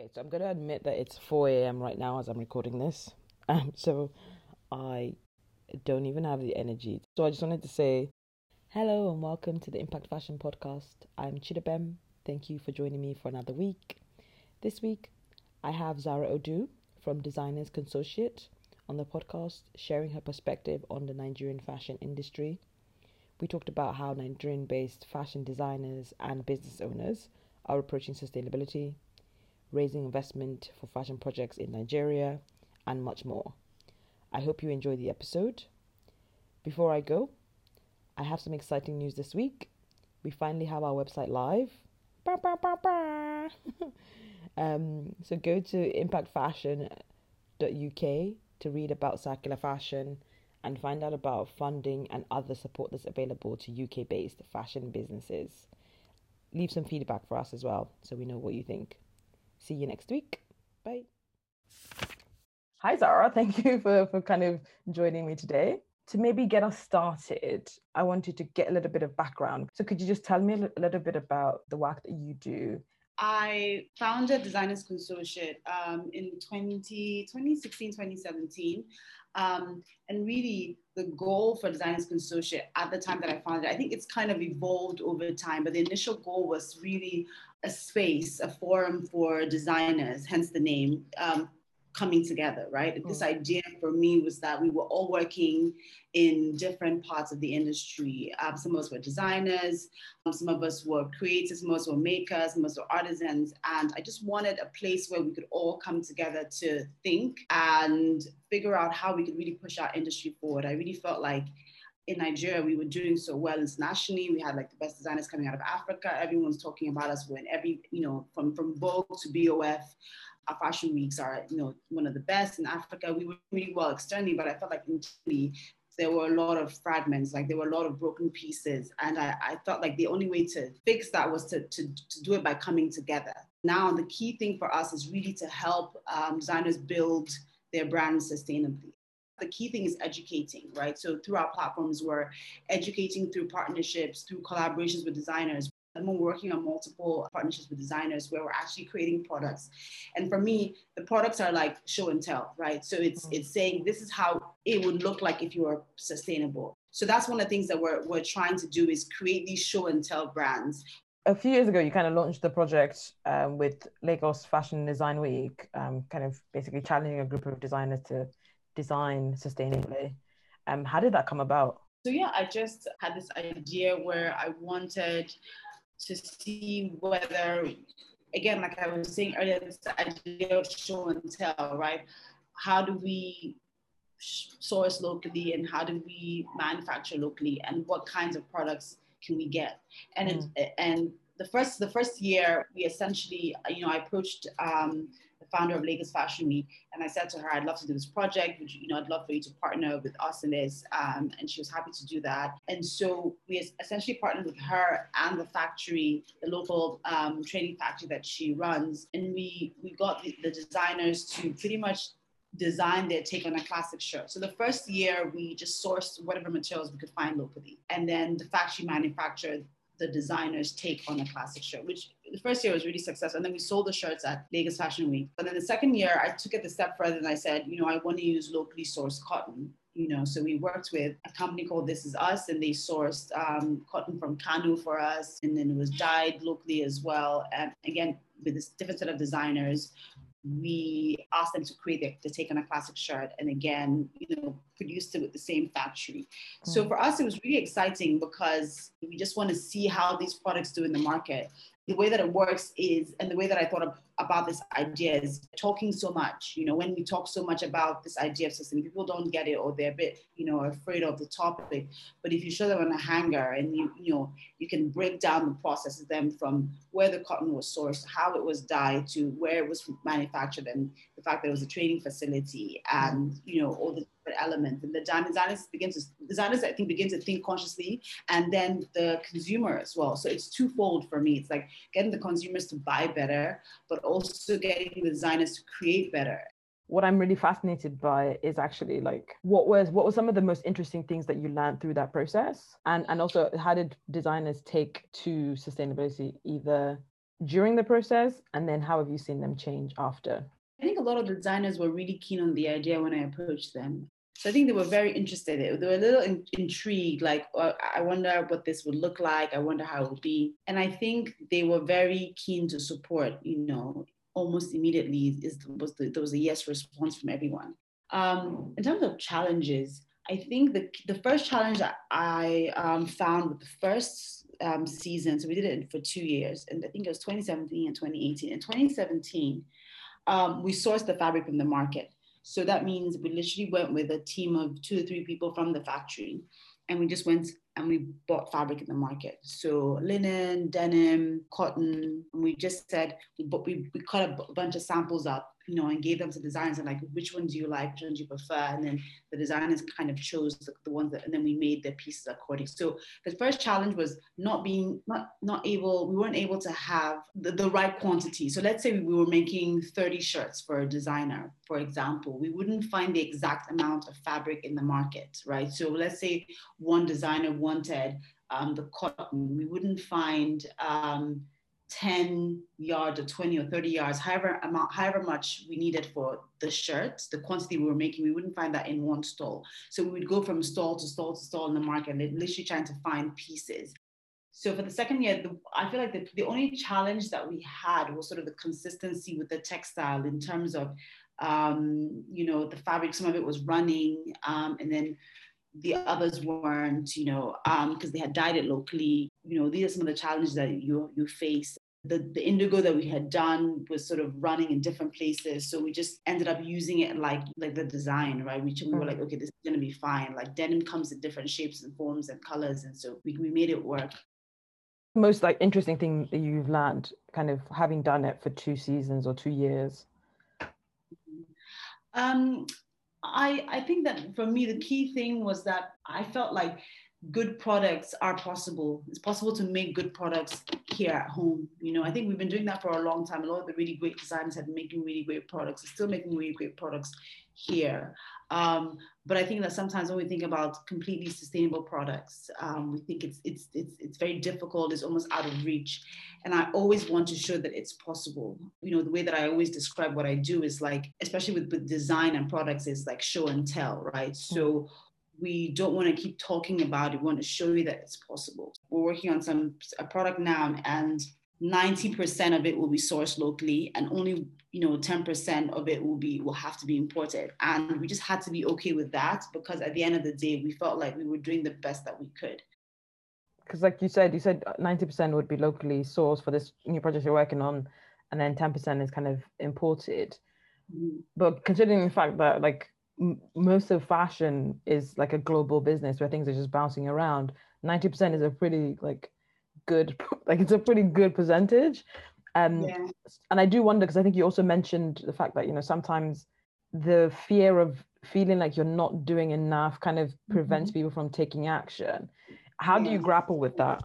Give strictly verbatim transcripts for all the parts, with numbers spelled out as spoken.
Okay, so I'm going to admit that it's four a.m. right now as I'm recording this. Um, so I don't even have the energy. So I just wanted to say hello and welcome to the Impact Fashion Podcast. I'm Chidubem. Thank you for joining me for another week. This week, I have Zara Odu from Designers Consociate on the podcast, sharing her perspective on the Nigerian fashion industry. We talked about how Nigerian-based fashion designers and business owners are approaching sustainability, raising investment for fashion projects in Nigeria, and much more. I hope you enjoy the episode. Before I go, I have some exciting news this week. We finally have our website live. Bah, bah, bah, bah. um, so go to impact fashion dot U K to read about circular fashion and find out about funding and other support that's available to U K-based fashion businesses. Leave some feedback for us as well, so we know what you think. See you next week. Bye. Hi, Zara. Thank you for, for kind of joining me today. To maybe get us started, I wanted to get a little bit of background. So could you just tell me a little bit about the work that you do? I founded Designers Consociate um, in twenty sixteen, twenty seventeen. Um, and really, the goal for Designers Consociate at the time that I founded, I think it's kind of evolved over time, but the initial goal was really a space, a forum for designers, hence the name, um, coming together, right? Mm-hmm. This idea for me was that we were all working in different parts of the industry. Um, some of us were designers, um, some of us were creatives, some of us were makers, some of us were artisans. And I just wanted a place where we could all come together to think and figure out how we could really push our industry forward. I really felt like in Nigeria, we were doing so well internationally. We had like the best designers coming out of Africa. Everyone's talking about us. We're in every, you know, from, from Vogue to B O F. Our fashion weeks are, you know, one of the best in Africa. We were really well externally, but I felt like internally there were a lot of fragments, like there were a lot of broken pieces. And I, I felt like the only way to fix that was to, to, to do it by coming together. Now, the key thing for us is really to help um, designers build their brands sustainably. The key thing is educating, right? So through our platforms, we're educating through partnerships, through collaborations with designers. And we're working on multiple partnerships with designers where we're actually creating products. And for me, the products are like show and tell, right? So it's mm-hmm. it's saying this is how it would look like if you were sustainable. So that's one of the things that we're we're trying to do is create these show and tell brands. A few years ago, you kind of launched the project um, with Lagos Fashion Design Week, um, kind of basically challenging a group of designers to design sustainably. Um, how did that come about? So yeah, I just had this idea where I wanted to see whether, again, like I was saying earlier, this idea of show and tell, right? How do we source locally and how do we manufacture locally and what kinds of products can we get? And mm. it, and the first the first year, we essentially, you know, I approached um, the founder of Lagos Fashion Week and I said to her, I'd love to do this project, which, you know, I'd love for you to partner with us in this. Um, and she was happy to do that. And so we essentially partnered with her and the factory, the local um, training factory that she runs. And we, we got the, the designers to pretty much design their take on a classic shirt. So the first year, we just sourced whatever materials we could find locally. And then the factory manufactured the designer's take on a classic shirt, which the first year was really successful. And then we sold the shirts at Lagos Fashion Week. But then the second year, I took it a step further and I said, you know, I want to use locally sourced cotton, you know. So we worked with a company called This Is Us and they sourced um, cotton from Kano for us. And then it was dyed locally as well. And again, with this different set of designers, we asked them to create their, their take on a classic shirt and again, you know, produced it with the same factory. Mm. So for us, it was really exciting because we just want to see how these products do in the market. The way that it works is, and the way that I thought of, about this idea is talking so much, you know, when we talk so much about this idea of sustainability, people don't get it or they're a bit, you know, afraid of the topic. But if you show them on a hanger and you, you know, you can break down the process of them from where the cotton was sourced, how it was dyed to where it was manufactured and the fact that it was a training facility and, you know, all the elements and the designers begin to designers I think begin to think consciously and then the consumer as well. So it's twofold for me. It's like getting the consumers to buy better, but also getting the designers to create better. What I'm really fascinated by is actually like what was what were some of the most interesting things that you learned through that process, and and also how did designers take to sustainability either during the process, and then how have you seen them change after? I think a lot of designers were really keen on the idea when I approached them. So I think they were very interested. They were a little in- intrigued, like, oh, I wonder what this would look like. I wonder how it would be. And I think they were very keen to support, you know, almost immediately is, was the, there was a yes response from everyone. Um, in terms of challenges, I think the, the first challenge that I um, found with the first um, season, so we did it for two years, and I think it was twenty seventeen and twenty eighteen. In twenty seventeen, um, we sourced the fabric from the market. So that means we literally went with a team of two or three people from the factory, and we just went and we bought fabric in the market. So linen, denim, cotton, and we just said, we, we, we cut a bunch of samples up, you know, and gave them to designers and like, which ones do you like, which ones do you prefer? And then the designers kind of chose the, the ones that, and then we made their pieces according. So the first challenge was not being, not, not able, we weren't able to have the, the right quantity. So let's say we were making thirty shirts for a designer, for example, we wouldn't find the exact amount of fabric in the market, right? So let's say one designer wanted um, the cotton, we wouldn't find um, ten yards or twenty or thirty yards, however amount, however much we needed for the shirts, the quantity we were making, we wouldn't find that in one stall. So we would go from stall to stall to stall in the market, literally trying to find pieces. So for the second year, the, I feel like the, the only challenge that we had was sort of the consistency with the textile in terms of, um, you know, the fabric, some of it was running, um, and then the others weren't, you know, because um, they had dyed it locally. You know, these are some of the challenges that you you face. The, the indigo that we had done was sort of running in different places. So we just ended up using it like like the design, right? We, we were like, okay, this is going to be fine. Like denim comes in different shapes and forms and colors. And so we, we made it work. Most like interesting thing that you've learned kind of having done it for two seasons or two years? Um, I, I think that for me, the key thing was that I felt like good products are possible. It's possible to make good products here at home. You know, I think we've been doing that for a long time. A lot of the really great designers have been making really great products. They're still making really great products here. Um, but I think that sometimes when we think about completely sustainable products, um, we think it's, it's, it's, it's very difficult. It's almost out of reach. And I always want to show that it's possible. You know, the way that I always describe what I do is like, especially with, with design and products, is like show and tell, right? So we don't want to keep talking about it. We want to show you that it's possible. We're working on some a product now, and ninety percent of it will be sourced locally, and only, you know, ten percent of it will be will have to be imported. And we just had to be okay with that, because at the end of the day, we felt like we were doing the best that we could. Because like you said, you said ninety percent would be locally sourced for this new project you're working on, and then ten percent is kind of imported. Mm-hmm. But considering the fact that like most of fashion is like a global business where things are just bouncing around, ninety percent is a pretty like good, like it's a pretty good percentage. Um, yeah. And I do wonder, because I think you also mentioned the fact that, you know, sometimes the fear of feeling like you're not doing enough kind of prevents people from taking action. How yeah. do you grapple with that?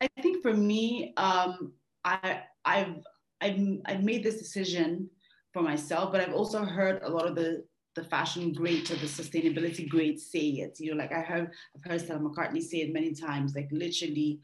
I think for me, um, I, I've, I've, I've made this decision for myself, but I've also heard a lot of the the fashion greats or the sustainability greats say it. You know, like I heard, I've heard Stella McCartney say it many times. Like literally,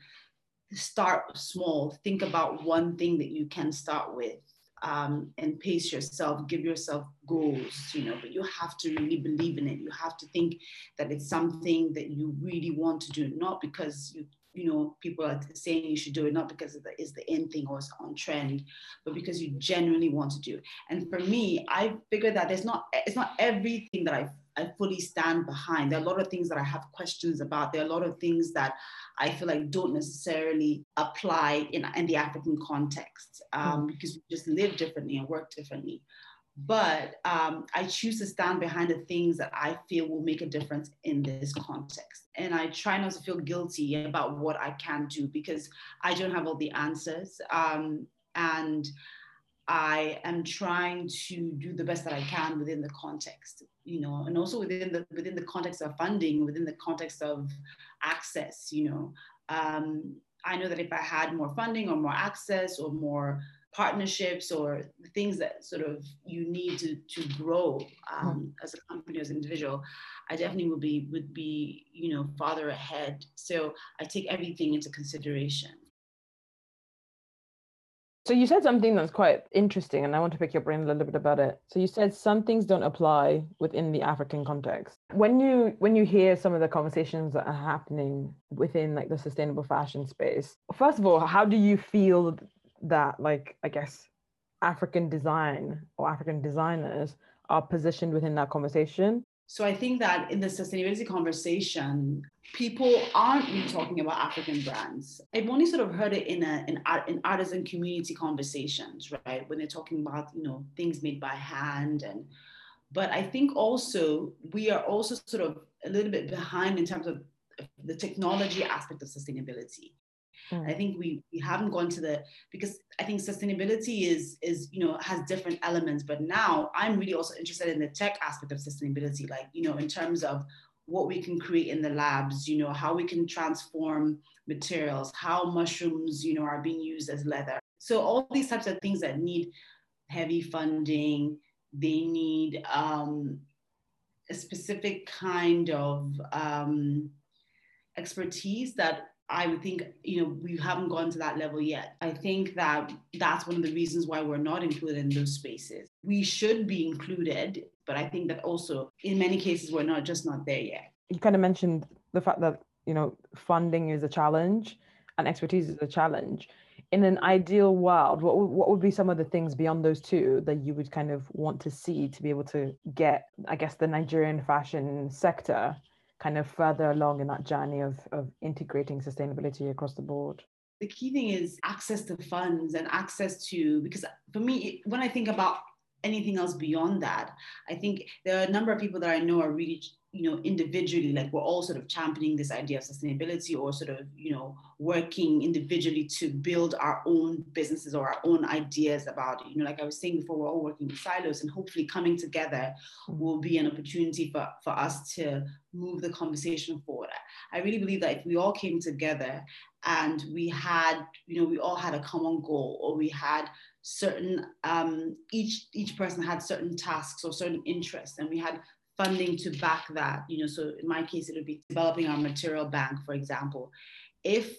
start small. Think about one thing that you can start with, um, and pace yourself. Give yourself goals. You know, but you have to really believe in it. You have to think that it's something that you really want to do, not because you. you know, people are saying you should do it, not because it's the end thing or it's on trend, but because you genuinely want to do it. And for me, I figured that there's not, it's not everything that I, I fully stand behind. There are a lot of things that I have questions about. There are a lot of things that I feel like don't necessarily apply in, in the African context, um, mm. because we just live differently and work differently. But um, I choose to stand behind the things that I feel will make a difference in this context. And I try not to feel guilty about what I can do, because I don't have all the answers. Um, and I am trying to do the best that I can within the context, you know, and also within the, within the context of funding, within the context of access, you know. Um, I know that if I had more funding or more access or more partnerships or things that sort of you need to to grow um, as a company, as an individual, I definitely would be would be you know farther ahead. So I take everything into consideration. So you said something that's quite interesting, and I want to pick your brain a little bit about it. So you said some things don't apply within the African context. When you when you hear some of the conversations that are happening within like the sustainable fashion space, first of all, how do you feel that, like, I guess, African design or African designers are positioned within that conversation? So I think that in the sustainability conversation, people aren't really talking about African brands. I've only sort of heard it in a, in, in artisan community conversations, right? When they're talking about, you know, things made by hand. And, but I think also we are also sort of a little bit behind in terms of the technology aspect of sustainability. Mm. I think we, we haven't gone to the, because I think sustainability is, is, you know, has different elements, but now I'm really also interested in the tech aspect of sustainability, like, you know, in terms of what we can create in the labs, you know, how we can transform materials, how mushrooms, you know, are being used as leather. So all these types of things that need heavy funding, they need um, a specific kind of um, expertise that I would think, you know, we haven't gone to that level yet. I think that that's one of the reasons why we're not included in those spaces. We should be included, but I think that also in many cases, we're not just not there yet. You kind of mentioned the fact that, you know, funding is a challenge and expertise is a challenge. In an ideal world, what, what would be some of the things beyond those two that you would kind of want to see to be able to get, I guess, the Nigerian fashion sector kind of further along in that journey of, of integrating sustainability across the board? The key thing is access to funds and access to, because for me, when I think about anything else beyond that, I think there are a number of people that I know are really, you know, individually, like we're all sort of championing this idea of sustainability or sort of, you know, working individually to build our own businesses or our own ideas about it. You know, like I was saying before, we're all working in silos, and hopefully coming together will be an opportunity for, for us to move the conversation forward. I really believe that if we all came together and we had, you know, we all had a common goal, or we had certain, um, each each person had certain tasks or certain interests, and we had funding to back that, you know, so in my case, it would be developing our material bank, for example. If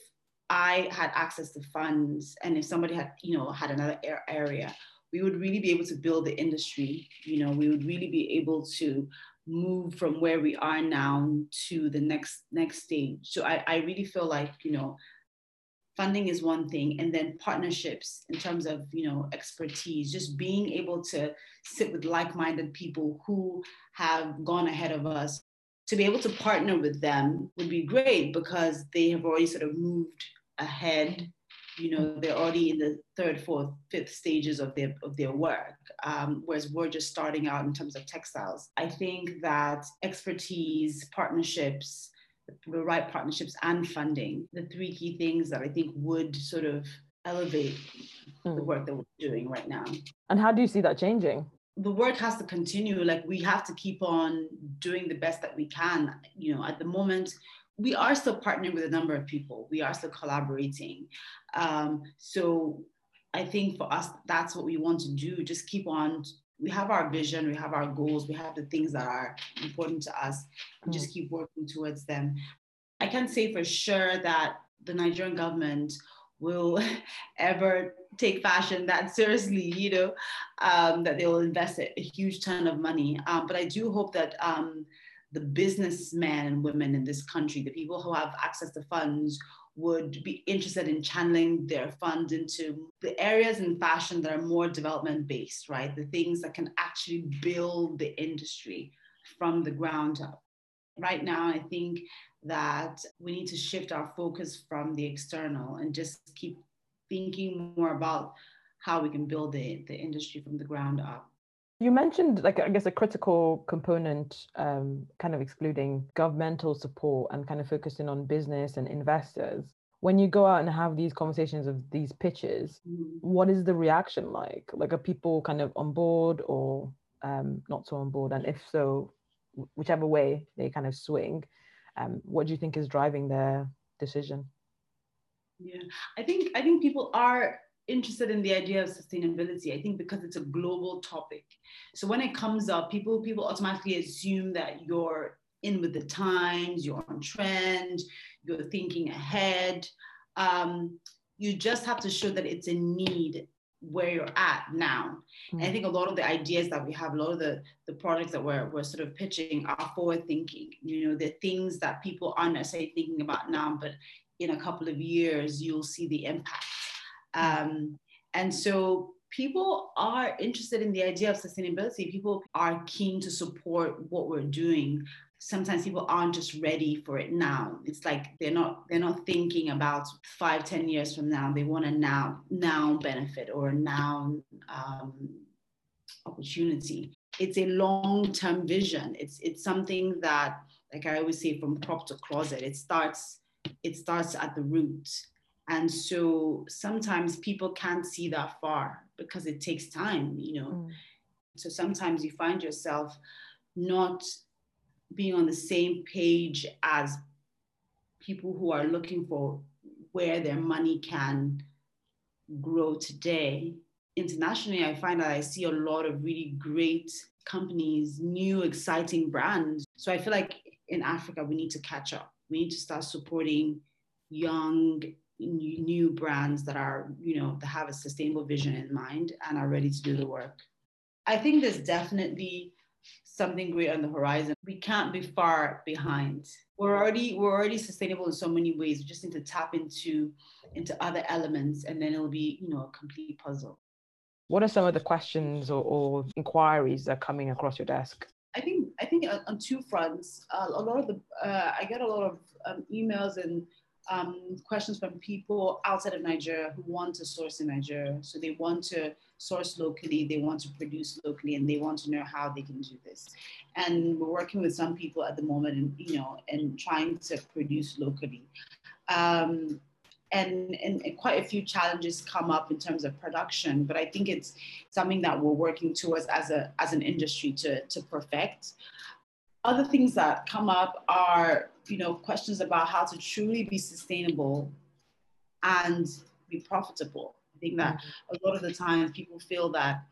I had access to funds, and if somebody had, you know, had another area, we would really be able to build the industry. You know, we would really be able to move from where we are now to the next next stage. So I, I really feel like, you know, funding is one thing, and then partnerships in terms of, you know, expertise, just being able to sit with like-minded people who have gone ahead of us. To be able to partner with them would be great, because they have already sort of moved ahead. You know, they're already in the third, fourth, fifth stages of their of their work, um, whereas we're just starting out in terms of textiles. I think that expertise, partnerships, the right partnerships and funding, the three key things that I think would sort of elevate mm. the work that we're doing right now. And how do you see that changing? The work has to continue. Like, we have to keep on doing the best that we can. You know, at the moment, we are still partnering with a number of people. We are still collaborating. Um, so I think for us, that's what we want to do. Just keep on. We have our vision, we have our goals, we have the things that are important to us, and just keep working towards them. I can't say for sure that the Nigerian government will ever take fashion that seriously, you know, um, that they will invest a huge ton of money. Um, but I do hope that um, the businessmen and women in this country, the people who have access to funds, would be interested in channeling their funds into the areas in fashion that are more development based, right? The things that can actually build the industry from the ground up. Right now, I think that we need to shift our focus from the external and just keep thinking more about how we can build the, the industry from the ground up. You mentioned, like, I guess a critical component, um, kind of excluding governmental support and kind of focusing on business and investors. When you go out and have these conversations of these pitches, mm-hmm. what is the reaction like? Like, are people kind of on board or um, not so on board? And if so, whichever way they kind of swing, um, what do you think is driving their decision? Yeah, I think I think people are interested in the idea of sustainability, I think, because it's a global topic. So when it comes up, people people automatically assume that you're in with the times, you're on trend, you're thinking ahead. Um, you just have to show that it's a need where you're at now. And I think a lot of the ideas that we have, a lot of the, the projects that we're, we're sort of pitching are forward thinking. You know, the things that people aren't necessarily thinking about now, but in a couple of years, you'll see the impact. Um, and so people are interested in the idea of sustainability. People are keen to support what we're doing. Sometimes people aren't just ready for it now. It's like they're not they're not thinking about five, ten years from now. They want a now now benefit or a now um, opportunity. It's a long-term vision. It's it's something that, like I always say, from crop to closet, it starts it starts at the root. And so sometimes people can't see that far because it takes time, you know. Mm. So sometimes you find yourself not being on the same page as people who are looking for where their money can grow today. Internationally, I find that I see a lot of really great companies, new, exciting brands. So I feel like in Africa, we need to catch up. We need to start supporting young, new brands that are, you know, that have a sustainable vision in mind and are ready to do the work. I think there's definitely something great on the horizon. We can't be far behind. We're already we're already sustainable in so many ways. We just need to tap into into other elements, and then it'll be, you know, a complete puzzle. What are some of the questions or, or inquiries that are coming across your desk? I think I think on two fronts. Uh, a lot of the uh, I get a lot of um, emails and um, questions from people outside of Nigeria who want to source in Nigeria. So they want to source locally, they want to produce locally, and they want to know how they can do this. And we're working with some people at the moment, and you know, and trying to produce locally. Um, and, and and quite a few challenges come up in terms of production, but I think it's something that we're working towards as a as an industry to to perfect. Other things that come up are, you know, questions about how to truly be sustainable and be profitable. I think that a lot of the time people feel that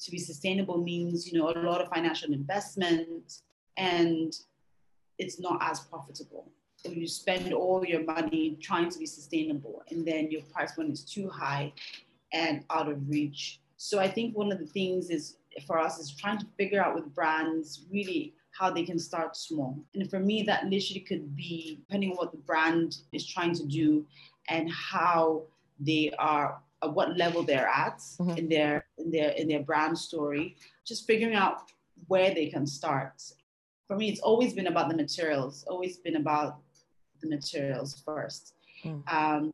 to be sustainable means, you know, a lot of financial investment, and it's not as profitable. So you spend all your money trying to be sustainable, and then your price point is too high and out of reach. So I think one of the things is for us is trying to figure out with brands really how they can start small. And for me, that literally could be depending on what the brand is trying to do and how they are, at what level they're at mm-hmm. in their in their in their brand story, just figuring out where they can start. For me, it's always been about the materials, always been about the materials first. Mm. Um,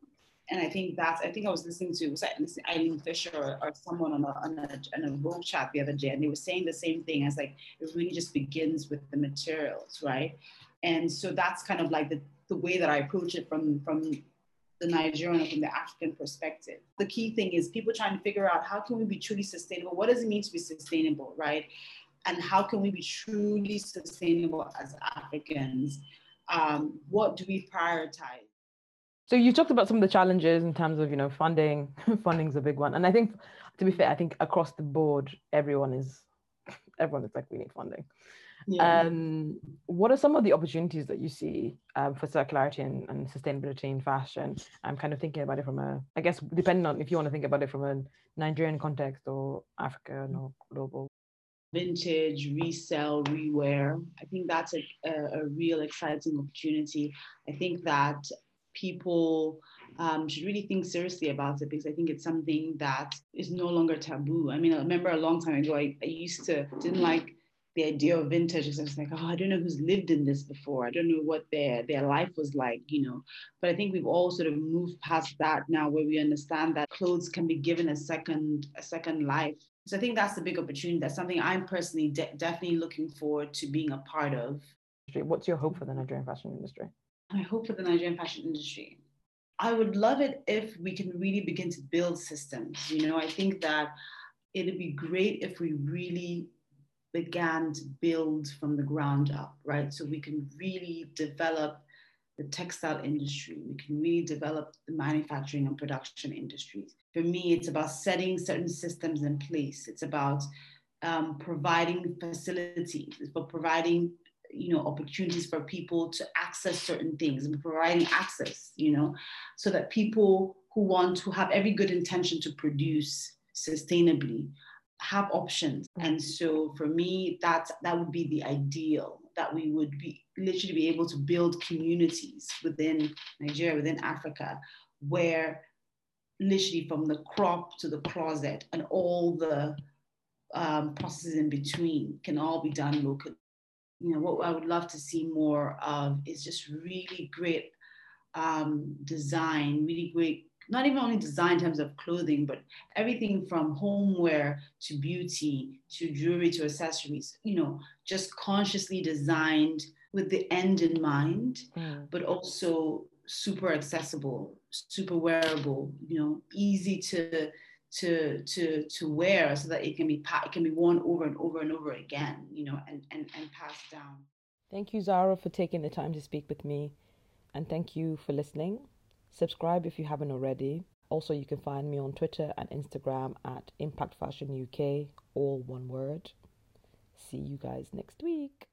and I think that's, I think I was listening to was I listening to Eileen Fisher or, or someone on a, on a, on a road chat the other day, and they were saying the same thing. I was like, it really just begins with the materials, right? And so that's kind of like the, the way that I approach it from, from the Nigerian, from the African perspective. The key thing is people trying to figure out how can we be truly sustainable? What does it mean to be sustainable, right? And how can we be truly sustainable as Africans? Um, what do we prioritize? So you talked about some of the challenges in terms of, you know, funding. Funding's a big one. And I think, to be fair, I think across the board, everyone is, everyone is like, we need funding. Yeah. Um, what are some of the opportunities that you see um, for circularity and, and sustainability in fashion? I'm kind of thinking about it from a, I guess, depending on if you want to think about it from a Nigerian context or African or global. Vintage, resell, rewear. I think that's a, a, a real exciting opportunity. I think that people um, should really think seriously about it, because I think it's something that is no longer taboo. I mean, I remember a long time ago, I, I used to, didn't like the idea of vintage, is just like, oh, I don't know who's lived in this before. I don't know what their, their life was like, you know. But I think we've all sort of moved past that now, where we understand that clothes can be given a second a second life. So I think that's a big opportunity. That's something I'm personally de- definitely looking forward to being a part of. What's your hope for the Nigerian fashion industry? My hope for the Nigerian fashion industry, I would love it if we can really begin to build systems. You know, I think that it'd be great if we really began to build from the ground up, right? So we can really develop the textile industry. We can really develop the manufacturing and production industries. For me, it's about setting certain systems in place. It's about um, providing facilities, it's about providing, you know, opportunities for people to access certain things, and providing access, you know, so that people who want to have every good intention to produce sustainably have options. And so for me, that that would be the ideal, that we would be literally be able to build communities within Nigeria, within Africa, where literally from the crop to the closet and all the um, processes in between can all be done locally. You know, what I would love to see more of is just really great um, design, really great, not even only design in terms of clothing, but everything from homeware to beauty, to jewelry, to accessories, you know, just consciously designed with the end in mind, mm. but also super accessible, super wearable, you know, easy to to to to wear so that it can be it can be worn over and over and over again, you know, and, and, and passed down. Thank you, Zara, for taking the time to speak with me. And thank you for listening. Subscribe if you haven't already. Also, you can find me on Twitter and Instagram at Impact Fashion U K, all one word. See you guys next week.